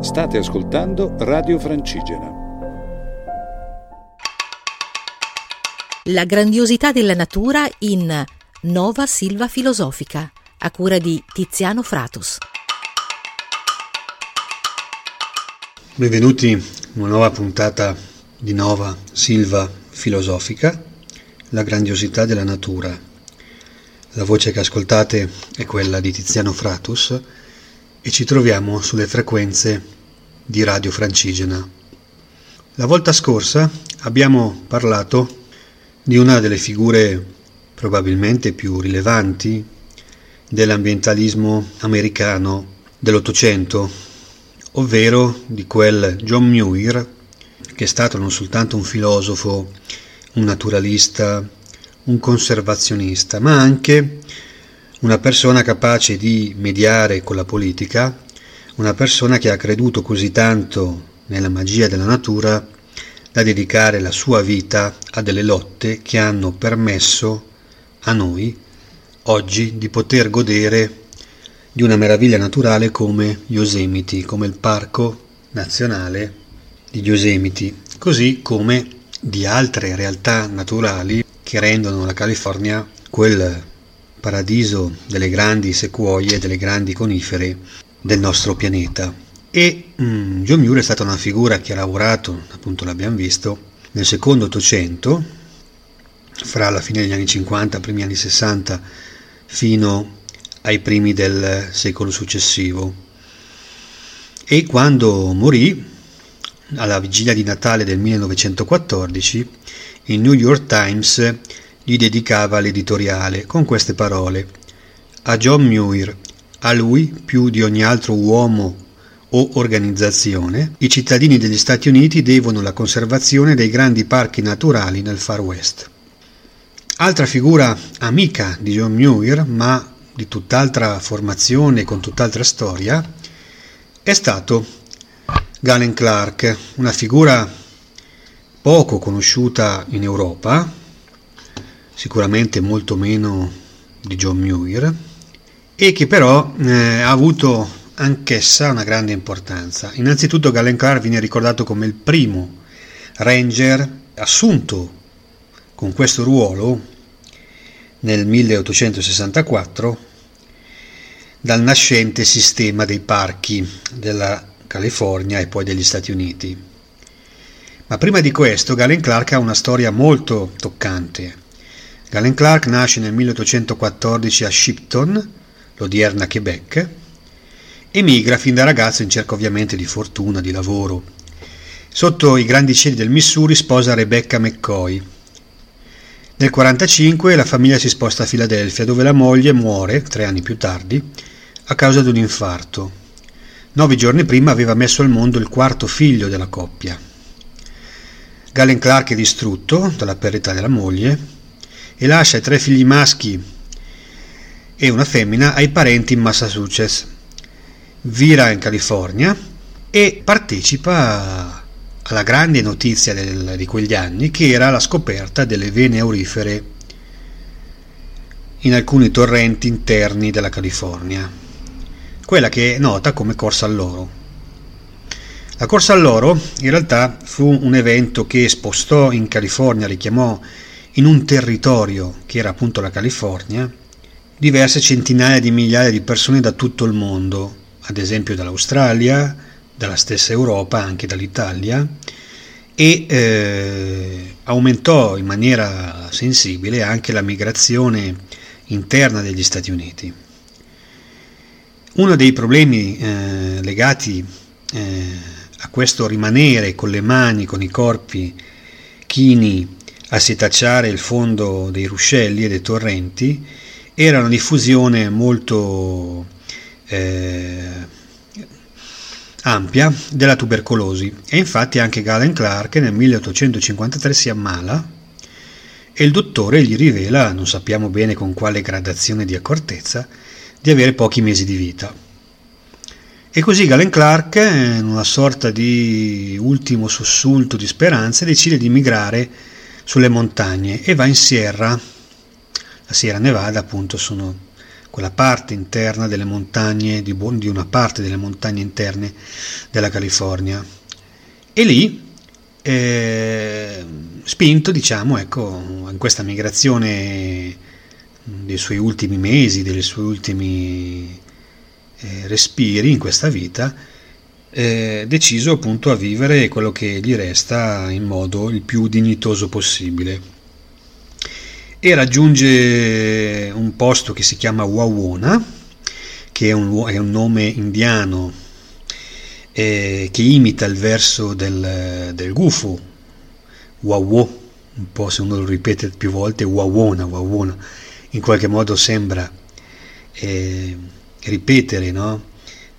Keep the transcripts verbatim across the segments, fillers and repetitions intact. State ascoltando Radio Francigena. La grandiosità della natura in Nova Silva Filosofica, a cura di Tiziano Fratus. Benvenuti in una nuova puntata di Nova Silva Filosofica, la grandiosità della natura. La voce che ascoltate è quella di Tiziano Fratus e ci troviamo sulle frequenze di Radio Francigena. La volta scorsa abbiamo parlato di una delle figure probabilmente più rilevanti dell'ambientalismo americano dell'Ottocento, ovvero di quel John Muir, che è stato non soltanto un filosofo, un naturalista, un conservazionista, ma anche una persona capace di mediare con la politica, una persona che ha creduto così tanto nella magia della natura da dedicare la sua vita a delle lotte che hanno permesso a noi oggi di poter godere di una meraviglia naturale come Yosemite, come il Parco Nazionale di Yosemite, così come di altre realtà naturali che rendono la California quel paradiso delle grandi sequoie, delle grandi conifere del nostro pianeta. E mm, John Muir è stata una figura che ha lavorato, appunto l'abbiamo visto, nel secondo Ottocento, fra la fine degli anni cinquanta, primi anni sessanta, fino ai primi del secolo successivo. E quando morì, alla vigilia di Natale del millenovecentoquattordici, il New York Times gli dedicava l'editoriale con queste parole: a John Muir, a lui più di ogni altro uomo o organizzazione, i cittadini degli Stati Uniti devono la conservazione dei grandi parchi naturali nel Far West. Altra figura amica di John Muir, ma di tutt'altra formazione, con tutt'altra storia, è stato Galen Clark, una figura poco conosciuta in Europa, sicuramente molto meno di John Muir, e che però eh, ha avuto anch'essa una grande importanza. Innanzitutto Galen Clark viene ricordato come il primo ranger assunto con questo ruolo nel milleottocentosessantaquattro dal nascente sistema dei parchi della California e poi degli Stati Uniti. Ma prima di questo Galen Clark ha una storia molto toccante. Galen Clark nasce nel milleottocentoquattordici a Shipton, l'odierna Quebec. Emigra fin da ragazzo in cerca ovviamente di fortuna, di lavoro. Sotto i grandi cieli del Missouri sposa Rebecca McCoy. Nel quarantacinque la famiglia si sposta a Filadelfia, dove la moglie muore, tre anni più tardi, a causa di un infarto. Nove giorni prima aveva messo al mondo il quarto figlio della coppia. Galen Clark è distrutto dalla perdita della moglie e lascia i tre figli maschi e una femmina ai parenti in Massachusetts. Vira in California e partecipa alla grande notizia del, di quegli anni, che era la scoperta delle vene aurifere in alcuni torrenti interni della California, quella che è nota come Corsa all'Oro. La Corsa all'Oro in realtà fu un evento che spostò in California, richiamò in un territorio che era appunto la California, diverse centinaia di migliaia di persone da tutto il mondo, ad esempio dall'Australia, dalla stessa Europa, anche dall'Italia, e eh, aumentò in maniera sensibile anche la migrazione interna degli Stati Uniti. Uno dei problemi eh, legati eh, a questo rimanere con le mani, con i corpi chini a setacciare il fondo dei ruscelli e dei torrenti, era una diffusione molto Eh, ampia della tubercolosi, e infatti anche Galen Clark nel milleottocentocinquantatré si ammala e il dottore gli rivela, non sappiamo bene con quale gradazione di accortezza, di avere pochi mesi di vita. E così Galen Clark, in una sorta di ultimo sussulto di speranza, decide di migrare sulle montagne e va in Sierra, la Sierra Nevada appunto sono quella parte interna delle montagne, di una parte delle montagne interne della California. E lì, eh, spinto, diciamo, ecco, in questa migrazione dei suoi ultimi mesi, dei suoi ultimi eh, respiri in questa vita, eh, deciso appunto a vivere quello che gli resta in modo il più dignitoso possibile. E raggiunge un posto che si chiama Wawona, che è un, è un nome indiano eh, che imita il verso del, del gufo, Wawo, un po' se uno lo ripete più volte, Wawona, Wawona, in qualche modo sembra eh, ripetere, no?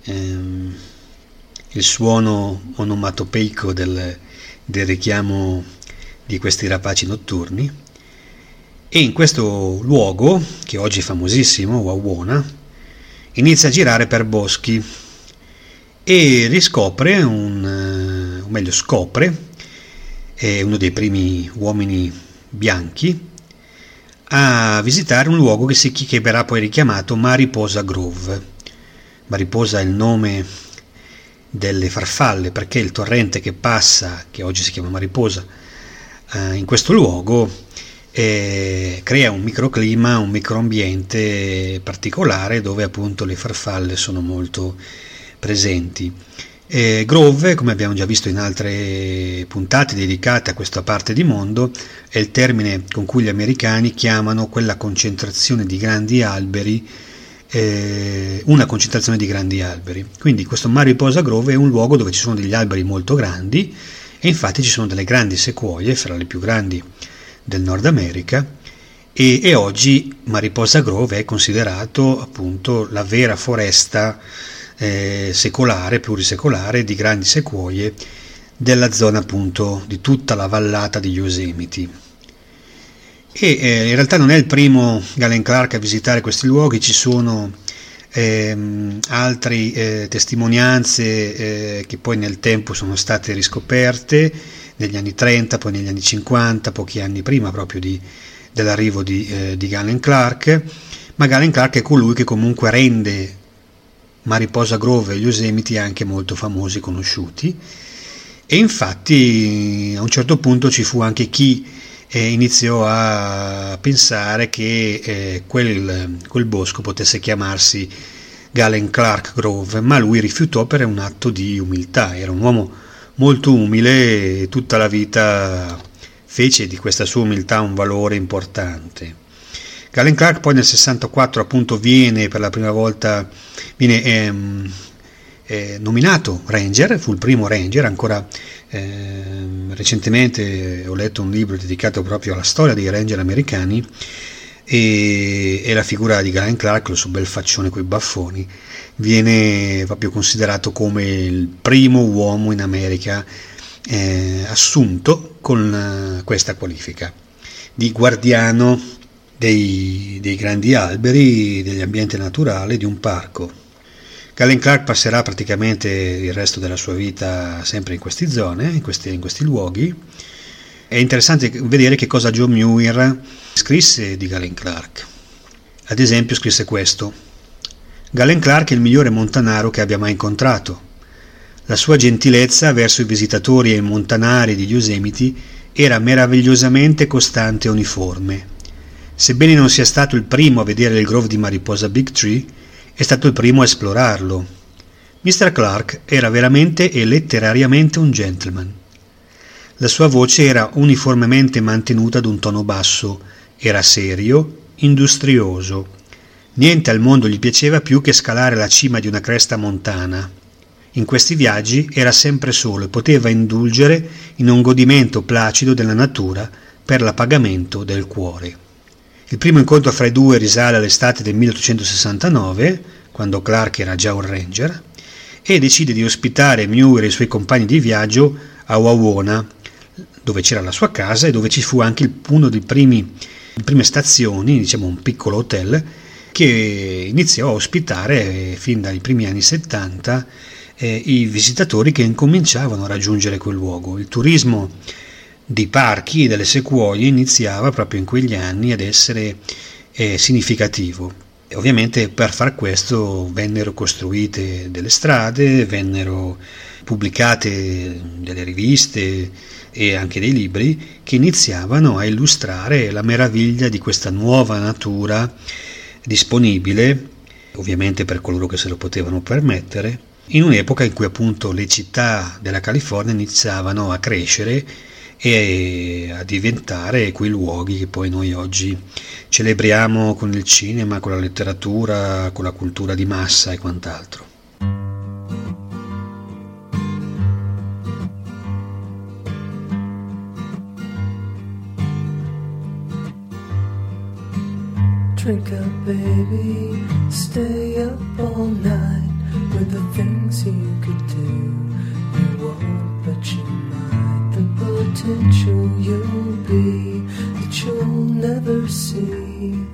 eh, il suono onomatopeico del, del richiamo di questi rapaci notturni. E in questo luogo, che oggi è famosissimo, Wawona, inizia a girare per boschi e riscopre, un, o meglio scopre, è uno dei primi uomini bianchi a visitare un luogo che, si, che verrà poi richiamato Mariposa Grove. Mariposa è il nome delle farfalle, perché il torrente che passa, che oggi si chiama Mariposa, eh, in questo luogo, e crea un microclima, un microambiente particolare dove appunto le farfalle sono molto presenti. E Grove, come abbiamo già visto in altre puntate dedicate a questa parte di mondo, è il termine con cui gli americani chiamano quella concentrazione di grandi alberi, eh, una concentrazione di grandi alberi. Quindi questo Mariposa Grove è un luogo dove ci sono degli alberi molto grandi, e infatti ci sono delle grandi sequoie, fra le più grandi del Nord America, e, e oggi Mariposa Grove è considerato appunto la vera foresta eh, secolare, plurisecolare, di grandi sequoie della zona appunto di tutta la vallata di Yosemite. E eh, in realtà non è il primo Galen Clark a visitare questi luoghi, ci sono ehm, altre eh, testimonianze eh, che poi nel tempo sono state riscoperte, negli anni trenta, poi negli anni cinquanta, pochi anni prima proprio di, dell'arrivo di, eh, di Galen Clark, ma Galen Clark è colui che comunque rende Mariposa Grove e Yosemite anche molto famosi, conosciuti, e infatti a un certo punto ci fu anche chi eh, iniziò a pensare che eh, quel, quel bosco potesse chiamarsi Galen Clark Grove, ma lui rifiutò per un atto di umiltà, era un uomo molto umile e tutta la vita fece di questa sua umiltà un valore importante. Galen Clark poi nel sessantaquattro appunto viene per la prima volta, viene ehm, eh, nominato ranger, fu il primo ranger, ancora ehm, recentemente ho letto un libro dedicato proprio alla storia dei ranger americani, e, e la figura di Galen Clark, il suo bel faccione coi baffoni, viene proprio considerato come il primo uomo in America eh, assunto con eh, questa qualifica di guardiano dei, dei grandi alberi, degli ambienti naturali, di un parco. Galen Clark passerà praticamente il resto della sua vita sempre in queste zone, in questi, in questi luoghi. È interessante vedere che cosa John Muir scrisse di Galen Clark. Ad esempio scrisse questo: Galen Clark è il migliore montanaro che abbia mai incontrato. La sua gentilezza verso i visitatori e i montanari di Yosemite era meravigliosamente costante e uniforme. Sebbene non sia stato il primo a vedere il Grove di Mariposa Big Tree, è stato il primo a esplorarlo. mister Clark era veramente e letterariamente un gentleman. La sua voce era uniformemente mantenuta ad un tono basso, era serio, industrioso. Niente al mondo gli piaceva più che scalare la cima di una cresta montana. In questi viaggi era sempre solo e poteva indulgere in un godimento placido della natura per l'appagamento del cuore. Il primo incontro fra i due risale all'estate del milleottocentosessantanove, quando Clark era già un ranger, e decide di ospitare Muir e i suoi compagni di viaggio a Wawona, dove c'era la sua casa e dove ci fu anche uno dei primi, le prime stazioni, diciamo un piccolo hotel, che iniziò a ospitare eh, fin dai primi anni settanta eh, i visitatori che incominciavano a raggiungere quel luogo. Il turismo dei parchi e delle sequoie iniziava proprio in quegli anni ad essere eh, significativo. E ovviamente per far questo vennero costruite delle strade, vennero pubblicate delle riviste e anche dei libri che iniziavano a illustrare la meraviglia di questa nuova natura disponibile, ovviamente per coloro che se lo potevano permettere, in un'epoca in cui appunto le città della California iniziavano a crescere e a diventare quei luoghi che poi noi oggi celebriamo con il cinema, con la letteratura, con la cultura di massa e quant'altro. Drink up, baby, stay up all night with the things you could do. You won't, but you might. The potential you'll be that you'll never see.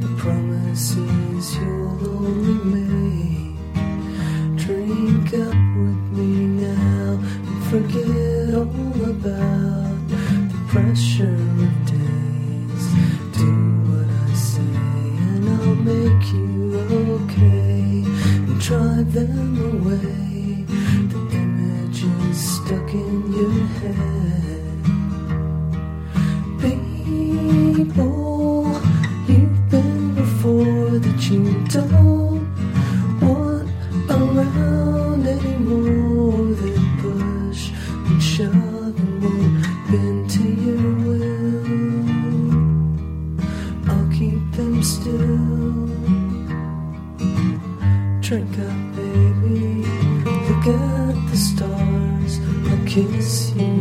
The promises you'll only make. Drink up with me now and forget all about the pressure of days. Do what I say and I'll make you okay. And drive them away. The image is stuck in your head. People you've been before that you don't want around anymore, that push and shove and won't bend to your will. I'll keep them still. Drink up, baby, look at the stars, I'll kiss you.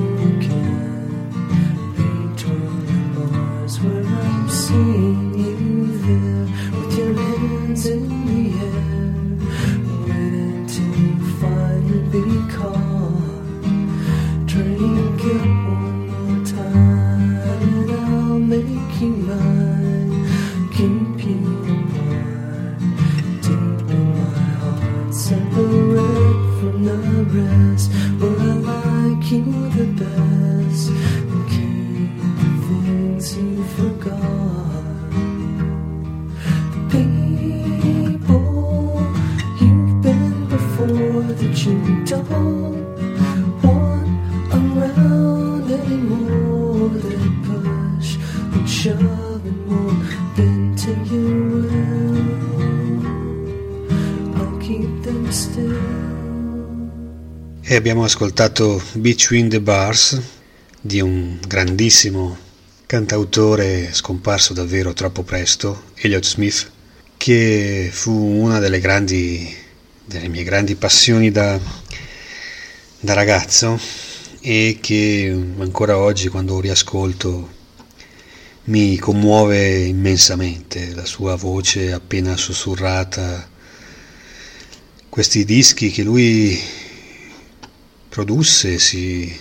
E abbiamo ascoltato Between the Bars di un grandissimo cantautore scomparso davvero troppo presto, Elliott Smith, che fu una delle grandi, delle mie grandi passioni da, da ragazzo e che ancora oggi quando riascolto mi commuove immensamente, la sua voce appena sussurrata, questi dischi che lui produsse, sì,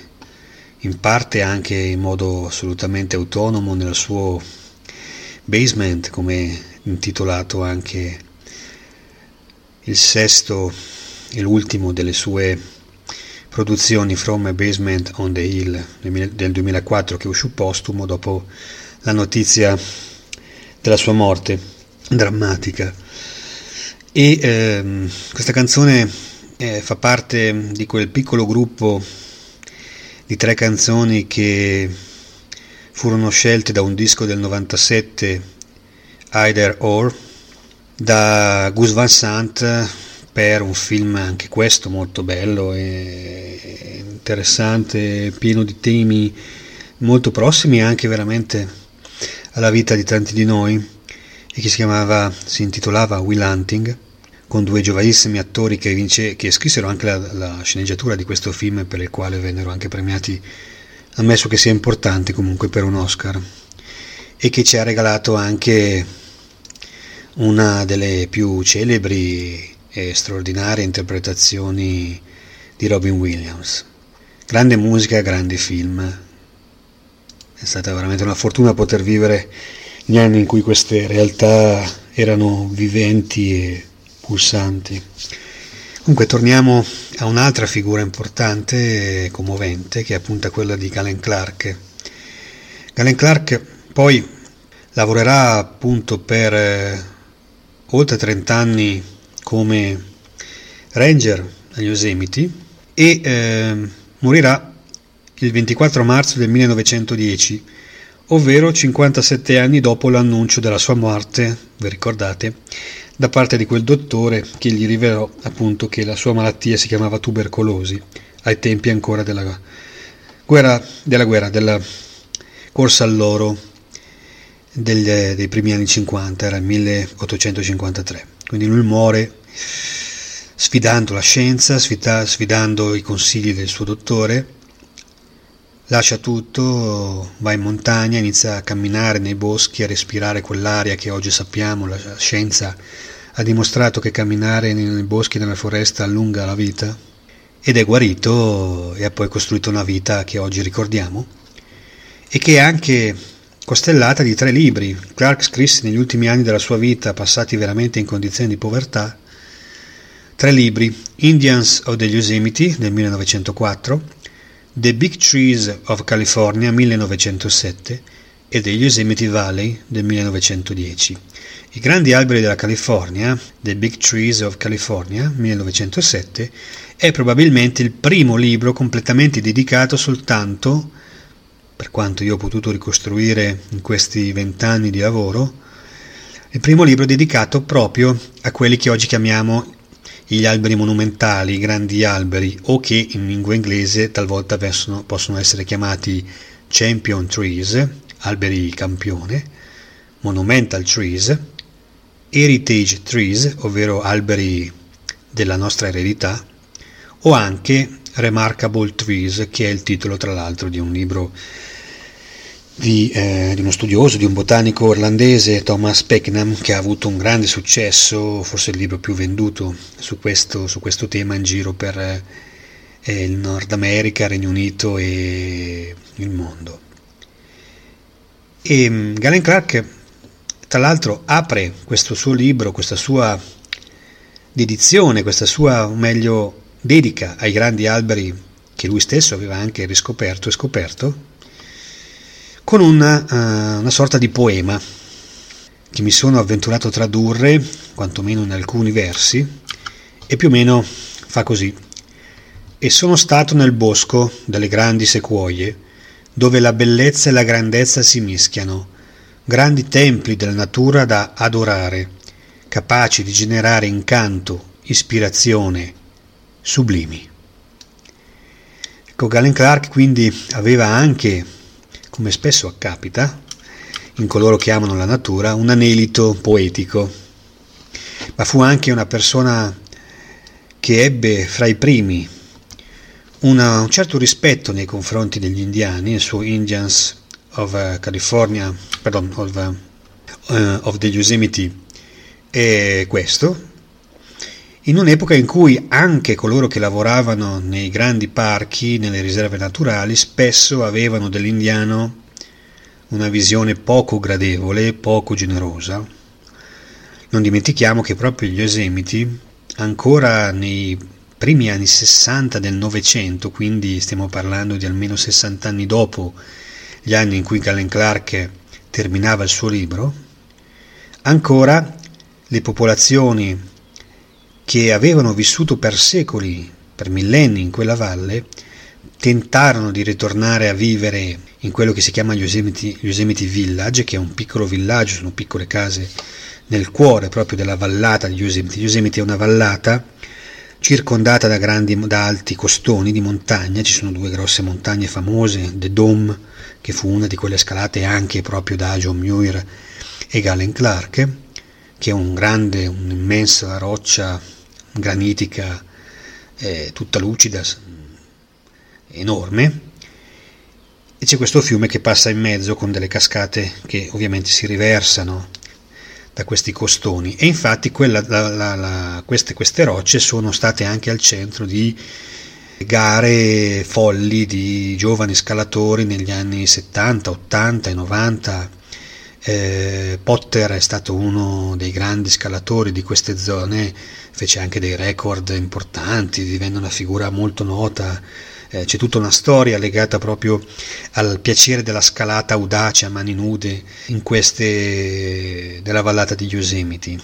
in parte anche in modo assolutamente autonomo nel suo basement, come intitolato anche il sesto e l'ultimo delle sue produzioni, From a Basement on the Hill del duemilaquattro, che uscì postumo dopo la notizia della sua morte drammatica. E ehm, questa canzone Eh, fa parte di quel piccolo gruppo di tre canzoni che furono scelte da un disco del novantasette, Either Or, da Gus Van Sant, per un film anche questo molto bello e interessante, pieno di temi molto prossimi anche veramente alla vita di tanti di noi, e che si chiamava, si intitolava Will Hunting, con due giovanissimi attori che, vince, che scrissero anche la, la sceneggiatura di questo film, per il quale vennero anche premiati, ammesso che sia importante comunque, per un Oscar, e che ci ha regalato anche una delle più celebri e straordinarie interpretazioni di Robin Williams. Grande musica, grande film, è stata veramente una fortuna poter vivere gli anni in cui queste realtà erano viventi e pulsanti. Comunque torniamo a un'altra figura importante e commovente, che è appunto quella di Galen Clark. Galen Clark poi lavorerà appunto per oltre trent'anni come ranger agli Yosemite e eh, morirà il ventiquattro marzo del millenovecentodieci, ovvero cinquantasette anni dopo l'annuncio della sua morte, vi ricordate, da parte di quel dottore che gli rivelò appunto che la sua malattia si chiamava tubercolosi, ai tempi ancora della guerra, della, guerra, della corsa all'oro degli, dei primi anni cinquanta, era il milleottocentocinquantatré. Quindi lui muore sfidando la scienza, sfida, sfidando i consigli del suo dottore. Lascia tutto, va in montagna, inizia a camminare nei boschi, a respirare quell'aria che oggi sappiamo, la scienza ha dimostrato che camminare nei boschi e nella foresta allunga la vita, ed è guarito e ha poi costruito una vita che oggi ricordiamo e che è anche costellata di tre libri. Clark scrisse negli ultimi anni della sua vita, passati veramente in condizioni di povertà, tre libri: Indians of the Yosemite del millenovecentoquattro, The Big Trees of California millenovecentosette e The Yosemite Valley del millenovecentodieci. I grandi alberi della California, The Big Trees of California millenovecentosette, è probabilmente il primo libro completamente dedicato soltanto, per quanto io ho potuto ricostruire in questi vent'anni di lavoro, il primo libro dedicato proprio a quelli che oggi chiamiamo gli alberi monumentali, i grandi alberi, o che in lingua inglese talvolta possono essere chiamati champion trees, alberi campione, monumental trees, heritage trees, ovvero alberi della nostra eredità, o anche remarkable trees, che è il titolo tra l'altro di un libro Di, eh, di uno studioso, di un botanico irlandese, Thomas Peckham, che ha avuto un grande successo, forse il libro più venduto su questo, su questo tema in giro per eh, il Nord America, Regno Unito e il mondo. E Galen Clark, tra l'altro, apre questo suo libro, questa sua dedizione, questa sua, o meglio, dedica ai grandi alberi che lui stesso aveva anche riscoperto e scoperto, con una, uh, una sorta di poema che mi sono avventurato a tradurre, quantomeno in alcuni versi, e più o meno fa così. E sono stato nel bosco delle grandi sequoie, dove la bellezza e la grandezza si mischiano, grandi templi della natura da adorare, capaci di generare incanto, ispirazione, sublimi. Ecco, Galen Clark quindi aveva anche, come spesso accapita in coloro che amano la natura, un anelito poetico, ma fu anche una persona che ebbe fra i primi una, un certo rispetto nei confronti degli indiani. Il suo Indians of California, pardon, of, uh, of the Yosemite è questo, in un'epoca in cui anche coloro che lavoravano nei grandi parchi, nelle riserve naturali, spesso avevano dell'indiano una visione poco gradevole, poco generosa. Non dimentichiamo che proprio gli Yosemite, ancora nei primi anni sessanta del Novecento, quindi stiamo parlando di almeno sessanta anni dopo gli anni in cui Galen Clark terminava il suo libro, ancora le popolazioni che avevano vissuto per secoli, per millenni in quella valle, tentarono di ritornare a vivere in quello che si chiama Yosemite, Yosemite Village, che è un piccolo villaggio, sono piccole case nel cuore proprio della vallata di Yosemite. Yosemite è una vallata circondata da, grandi, da alti costoni di montagna, ci sono due grosse montagne famose, The Dome, che fu una di quelle scalate anche proprio da John Muir e Galen Clark, che è un grande, un'immensa roccia granitica, eh, tutta lucida, enorme, e c'è questo fiume che passa in mezzo con delle cascate che ovviamente si riversano da questi costoni, e infatti quella, la, la, la, queste, queste rocce sono state anche al centro di gare folli di giovani scalatori negli anni settanta, ottanta e novanta. Eh, Potter è stato uno dei grandi scalatori di queste zone, fece anche dei record importanti, divenne una figura molto nota. Eh, c'è tutta una storia legata proprio al piacere della scalata audace a mani nude in queste della vallata di Yosemite.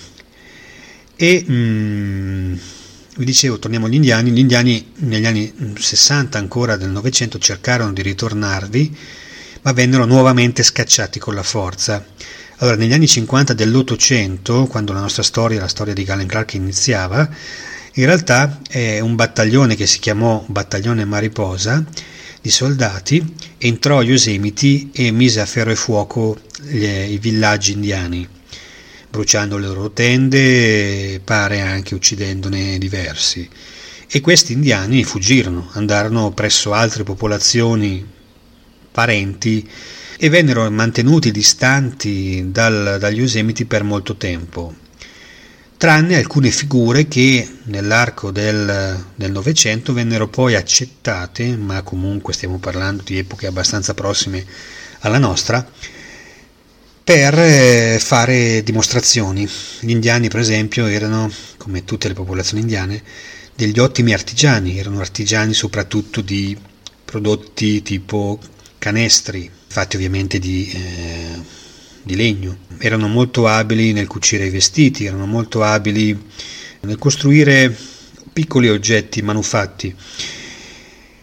E mh, vi dicevo, torniamo agli indiani. Gli indiani negli anni sessanta ancora del Novecento cercarono di ritornarvi, ma vennero nuovamente scacciati con la forza. Allora, negli anni cinquanta dell'Ottocento, quando la nostra storia, la storia di Galen Clark, iniziava, in realtà è un battaglione che si chiamò Battaglione Mariposa di soldati entrò a Yosemite e mise a ferro e fuoco gli, i villaggi indiani, bruciando le loro tende, pare anche uccidendone diversi. E questi indiani fuggirono, andarono presso altre popolazioni parenti e vennero mantenuti distanti dal, dagli Yosemiti per molto tempo, tranne alcune figure che nell'arco del Novecento vennero poi accettate, ma comunque stiamo parlando di epoche abbastanza prossime alla nostra, per fare dimostrazioni. Gli indiani, per esempio, erano, come tutte le popolazioni indiane, degli ottimi artigiani, erano artigiani soprattutto di prodotti tipo canestri, fatti ovviamente di, eh, di legno. Erano molto abili nel cucire i vestiti, erano molto abili nel costruire piccoli oggetti manufatti.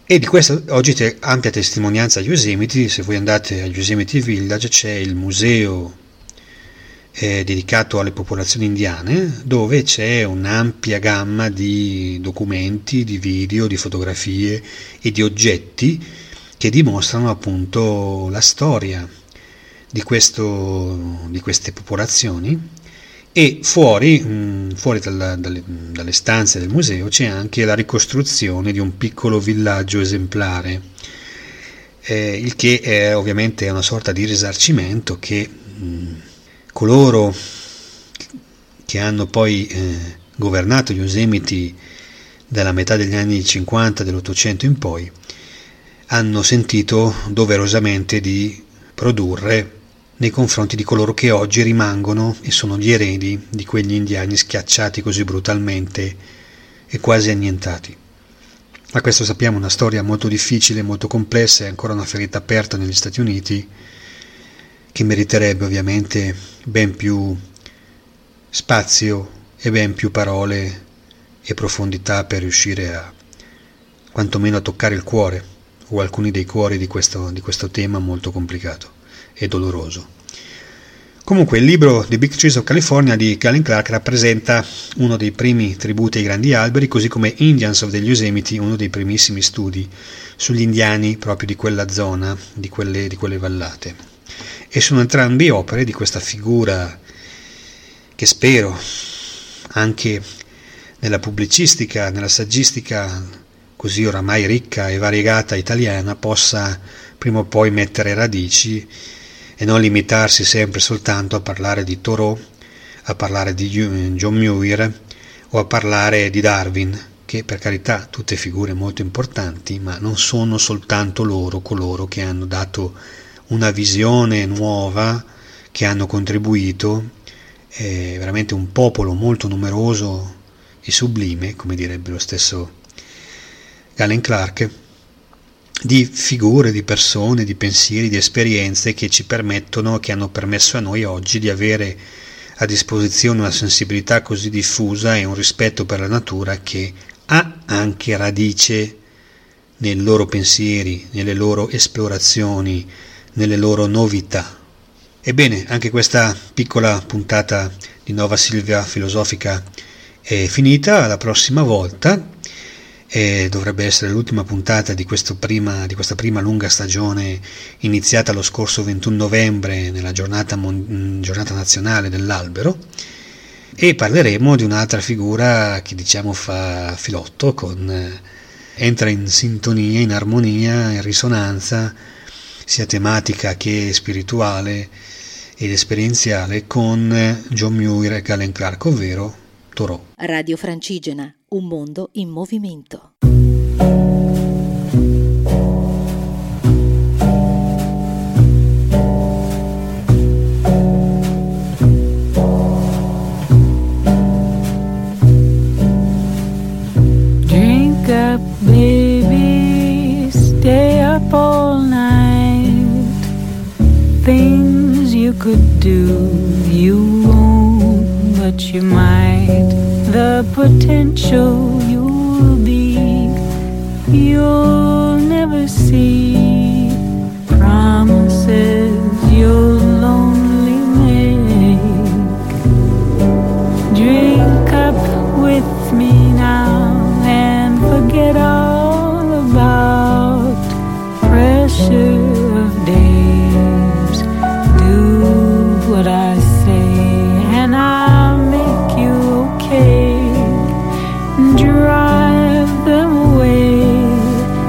E di questo oggi c'è ampia testimonianza a Yosemite. Se voi andate a Yosemite Village c'è il museo eh, dedicato alle popolazioni indiane, dove c'è un'ampia gamma di documenti, di video, di fotografie e di oggetti che dimostrano appunto la storia di, questo, di queste popolazioni. E fuori, mh, fuori dalla, dalle, dalle stanze del museo c'è anche la ricostruzione di un piccolo villaggio esemplare, eh, il che è ovviamente una sorta di risarcimento che mh, coloro che hanno poi eh, governato gli Yosemite dalla metà degli anni cinquanta dell'Ottocento in poi hanno sentito doverosamente di produrre nei confronti di coloro che oggi rimangono e sono gli eredi di quegli indiani schiacciati così brutalmente e quasi annientati. Ma questo, sappiamo, è una storia molto difficile, molto complessa, è ancora una ferita aperta negli Stati Uniti, che meriterebbe ovviamente ben più spazio e ben più parole e profondità per riuscire a quantomeno a toccare il cuore o alcuni dei cuori di questo, di questo tema molto complicato e doloroso. Comunque, il libro The Big Trees of California di Galen Clark rappresenta uno dei primi tributi ai grandi alberi, così come Indians of the Yosemite, uno dei primissimi studi sugli indiani proprio di quella zona, di quelle, di quelle vallate. E sono entrambi opere di questa figura che spero anche nella pubblicistica, nella saggistica così oramai ricca e variegata italiana possa prima o poi mettere radici e non limitarsi sempre soltanto a parlare di Thoreau, a parlare di John Muir o a parlare di Darwin, che per carità tutte figure molto importanti, ma non sono soltanto loro coloro che hanno dato una visione nuova, che hanno contribuito. È veramente un popolo molto numeroso e sublime, come direbbe lo stesso Galen Clark, di figure, di persone, di pensieri, di esperienze che ci permettono, che hanno permesso a noi oggi di avere a disposizione una sensibilità così diffusa e un rispetto per la natura che ha anche radice nei loro pensieri, nelle loro esplorazioni, nelle loro novità. Ebbene, anche questa piccola puntata di Nova Silva Filosofica è finita. Alla prossima volta. E dovrebbe essere l'ultima puntata di, questo prima, di questa prima lunga stagione iniziata lo scorso ventuno novembre nella giornata, mon- giornata nazionale dell'albero, e parleremo di un'altra figura che diciamo fa filotto, con, eh, entra in sintonia, in armonia, in risonanza sia tematica che spirituale ed esperienziale con John Muir e Galen Clark, ovvero Thoreau. Radio Francigena, un mondo in movimento. Drink up, baby, stay up all night. Things you could do, you won't. what you might, the potential you'll be, you'll never see, promises you'll only make. Drink up with me now and forget all about pressure of days. Do what I say and I'll make you okay. Drive them away,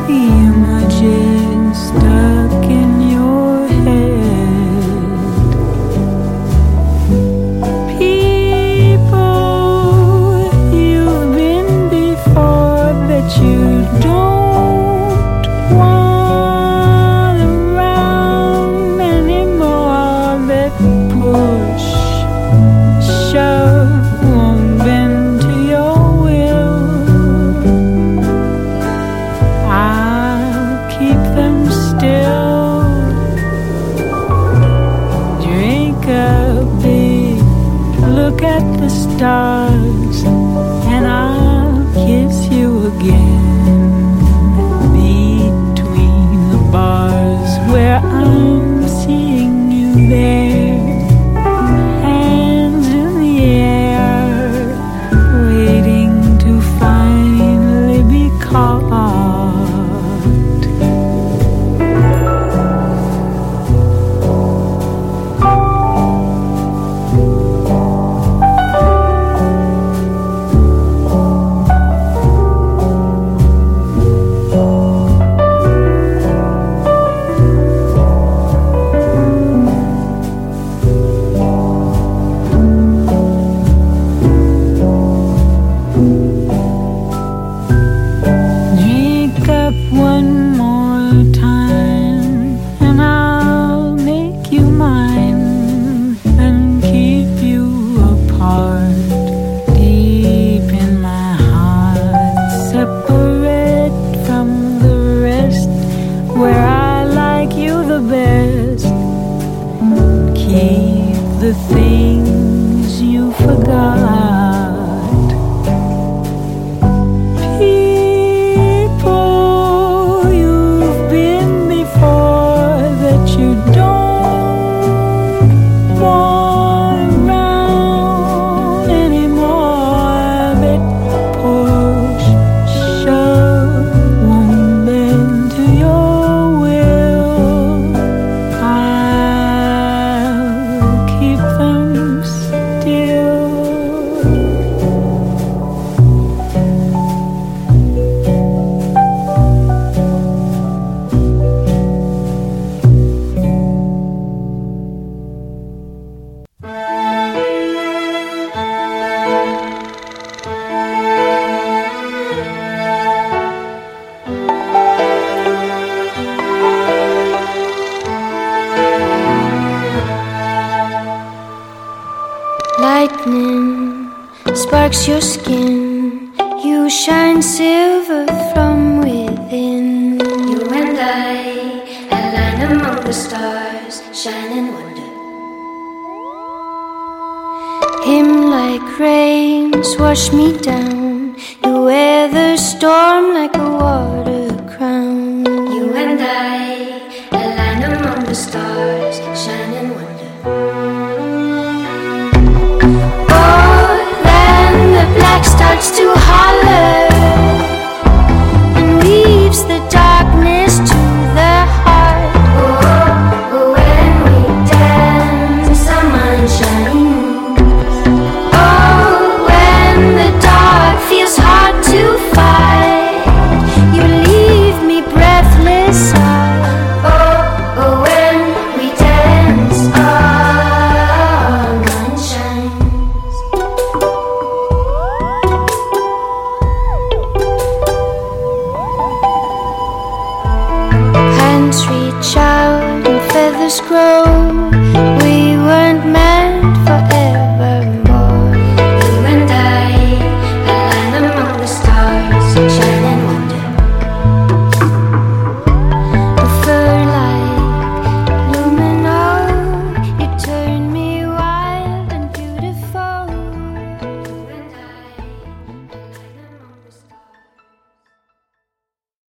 images stuck in your head. People you've been before that you don't want around anymore, that push, shove, won't bend to your will. I'll keep them still. Drink up, babe, look at the stars, and I'll kiss you again. Between the bars where I'm seeing you there, hands in the air, waiting to finally be caught. Drink up one more time, and I'll make you mine and keep you apart. Deep in my heart, separate from the rest, where I like you the best. Keep the things you forgot. People you've been before that you don't want around anymore, that push, shove, won't bend to your will. I'll keep them still. Lightning sparks your skin, you shine silver from within. You and I, a line among the stars, shine in wonder. Him like rains wash me down, you wear the storm like a water crown. You and I, a line among the stars, shine in wonder. Oh, then the black starts to holler and leaves the darkness to the heart. Oh, when we dance, the sunlight shines. Oh, when the dark feels hard to fight, you leave me breathless. Oh, oh, when we dance, our mind shines. Hands reach out and feathers grow,